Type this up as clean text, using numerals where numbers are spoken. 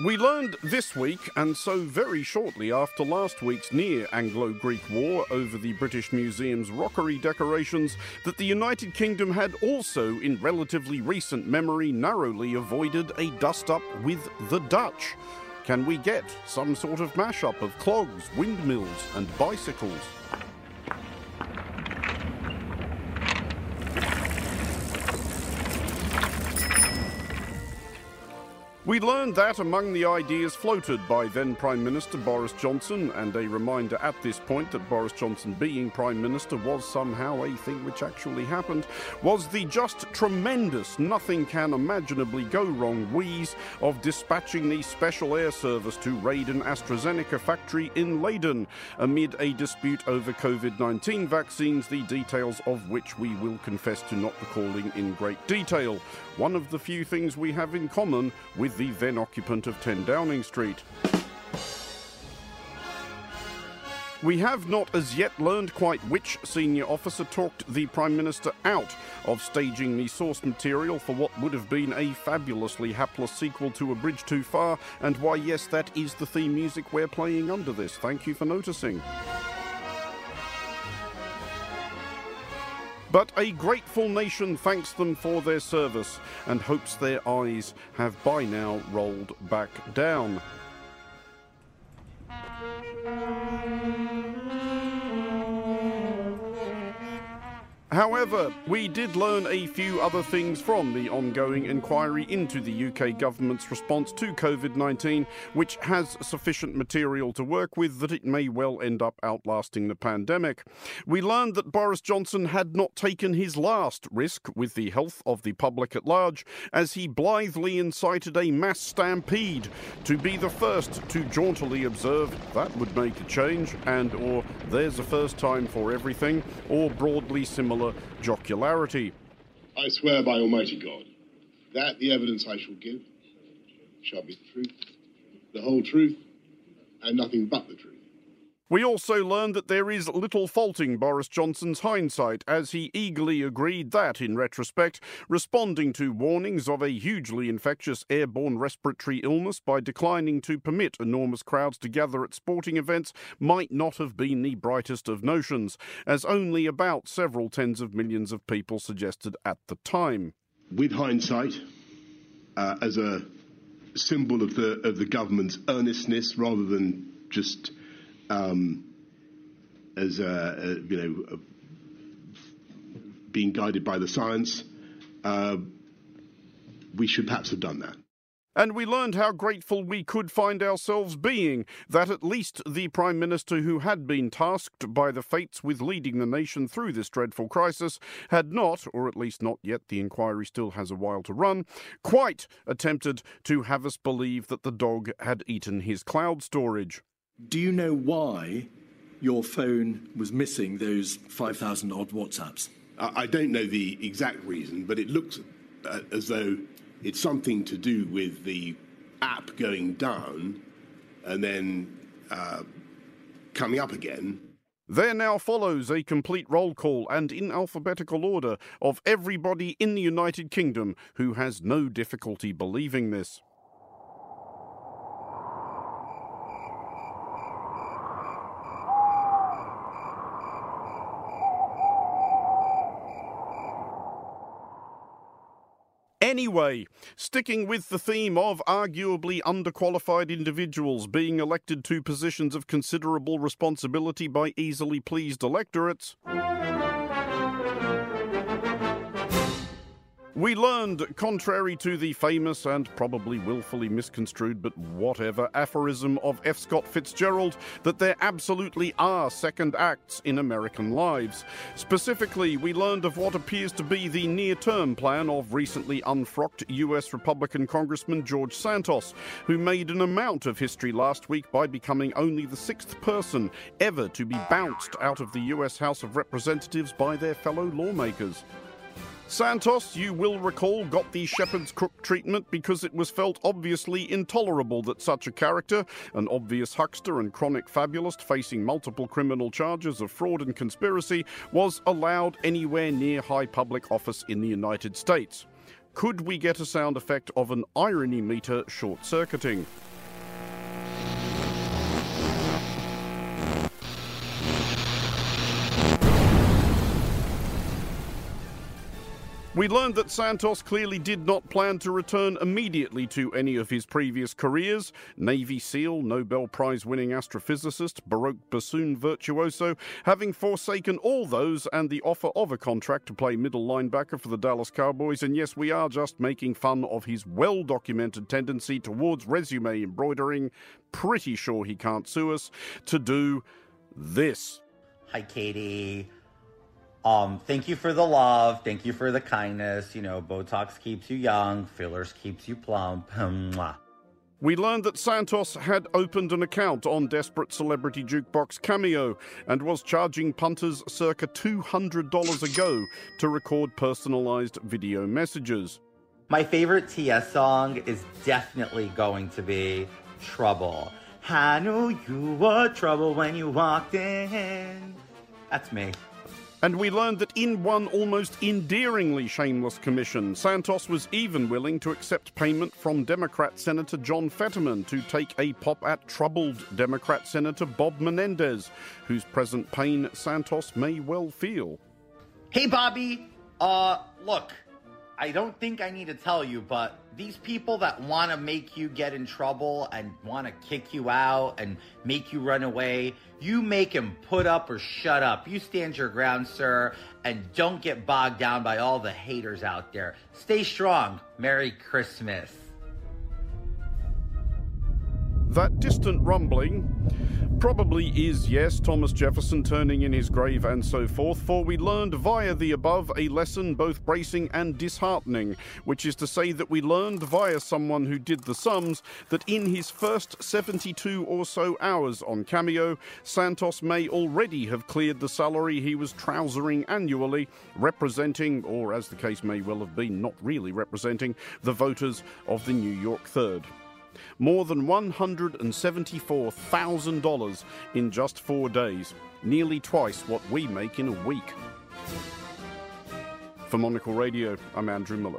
We learned this week, and so very shortly after last week's near Anglo-Greek war over the British Museum's rockery decorations, that the United Kingdom had also, in relatively recent memory, narrowly avoided a dust-up with the Dutch. Can we get some sort of mash-up of clogs, windmills, and bicycles? We learned that among the ideas floated by then Prime Minister Boris Johnson, and a reminder at this point that Boris Johnson being Prime Minister was somehow a thing which actually happened, was the just tremendous, nothing can imaginably go wrong wheeze of dispatching the Special Air Service to raid an AstraZeneca factory in Leiden amid a dispute over COVID-19 vaccines, the details of which we will confess to not recalling in great detail. One of the few things we have in common with the then occupant of 10 Downing Street. We have not as yet learned quite which senior officer talked the Prime Minister out of staging the source material for what would have been a fabulously hapless sequel to A Bridge Too Far, and why, yes, that is the theme music we're playing under this. Thank you for noticing. But a grateful nation thanks them for their service and hopes their eyes have by now rolled back down. However, we did learn a few other things from the ongoing inquiry into the UK government's response to COVID-19, which has sufficient material to work with that it may well end up outlasting the pandemic. We learned that Boris Johnson had not taken his last risk with the health of the public at large, as he blithely incited a mass stampede to be the first to jauntily observe that would make a change, and or there's a first time for everything, or broadly similar jocularity. I swear by Almighty God that the evidence I shall give shall be the truth, the whole truth, and nothing but the truth. We also learned that there is little faulting Boris Johnson's hindsight, as he eagerly agreed that, in retrospect, responding to warnings of a hugely infectious airborne respiratory illness by declining to permit enormous crowds to gather at sporting events might not have been the brightest of notions, as only about several tens of millions of people suggested at the time. With hindsight, as a symbol of the government's earnestness, rather than just being guided by the science, we should perhaps have done that. And we learned how grateful we could find ourselves being that at least the Prime Minister who had been tasked by the fates with leading the nation through this dreadful crisis had not, or at least not yet, the inquiry still has a while to run, quite attempted to have us believe that the dog had eaten his cloud storage. Do you know why your phone was missing those 5,000-odd WhatsApps? I don't know the exact reason, but it looks as though it's something to do with the app going down and then coming up again. There now follows a complete roll call, and in alphabetical order, of everybody in the United Kingdom who has no difficulty believing this. Anyway, sticking with the theme of arguably underqualified individuals being elected to positions of considerable responsibility by easily pleased electorates, we learned, contrary to the famous and probably willfully misconstrued but whatever aphorism of F. Scott Fitzgerald, that there absolutely are second acts in American lives. Specifically, we learned of what appears to be the near-term plan of recently unfrocked US Republican Congressman George Santos, who made an amount of history last week by becoming only the 6th person ever to be bounced out of the US House of Representatives by their fellow lawmakers. Santos, you will recall, got the shepherd's crook treatment because it was felt obviously intolerable that such a character, an obvious huckster and chronic fabulist facing multiple criminal charges of fraud and conspiracy, was allowed anywhere near high public office in the United States. Could we get a sound effect of an irony meter short-circuiting? We learned that Santos clearly did not plan to return immediately to any of his previous careers. Navy SEAL, Nobel Prize-winning astrophysicist, Baroque bassoon virtuoso, having forsaken all those and the offer of a contract to play middle linebacker for the Dallas Cowboys. And yes, we are just making fun of his well-documented tendency towards resume embroidering. Pretty sure he can't sue us to do this. Hi, Katie. Thank you for the love. Thank you for the kindness. You know, Botox keeps you young. Fillers keeps you plump. Mwah. We learned that Santos had opened an account on Desperate Celebrity Jukebox Cameo and was charging punters circa $200 a go to record personalized video messages. My favorite TS song is definitely going to be Trouble. I knew you were trouble when you walked in. That's me. And we learned that in one almost endearingly shameless commission, Santos was even willing to accept payment from Democrat Senator John Fetterman to take a pop at troubled Democrat Senator Bob Menendez, whose present pain Santos may well feel. Hey, Bobby, look, I don't think I need to tell you, but these people that want to make you get in trouble and want to kick you out and make you run away, you make them put up or shut up. You stand your ground, sir, and don't get bogged down by all the haters out there. Stay strong. Merry Christmas. That distant rumbling probably is, yes, Thomas Jefferson turning in his grave and so forth, for we learned via the above a lesson both bracing and disheartening, which is to say that we learned via someone who did the sums that in his first 72 or so hours on Cameo, Santos may already have cleared the salary he was trousering annually, representing, or as the case may well have been, not really representing, the voters of the New York Third. More than $174,000 in just 4 days, nearly twice what we make in a week. For Monocle Radio, I'm Andrew Miller.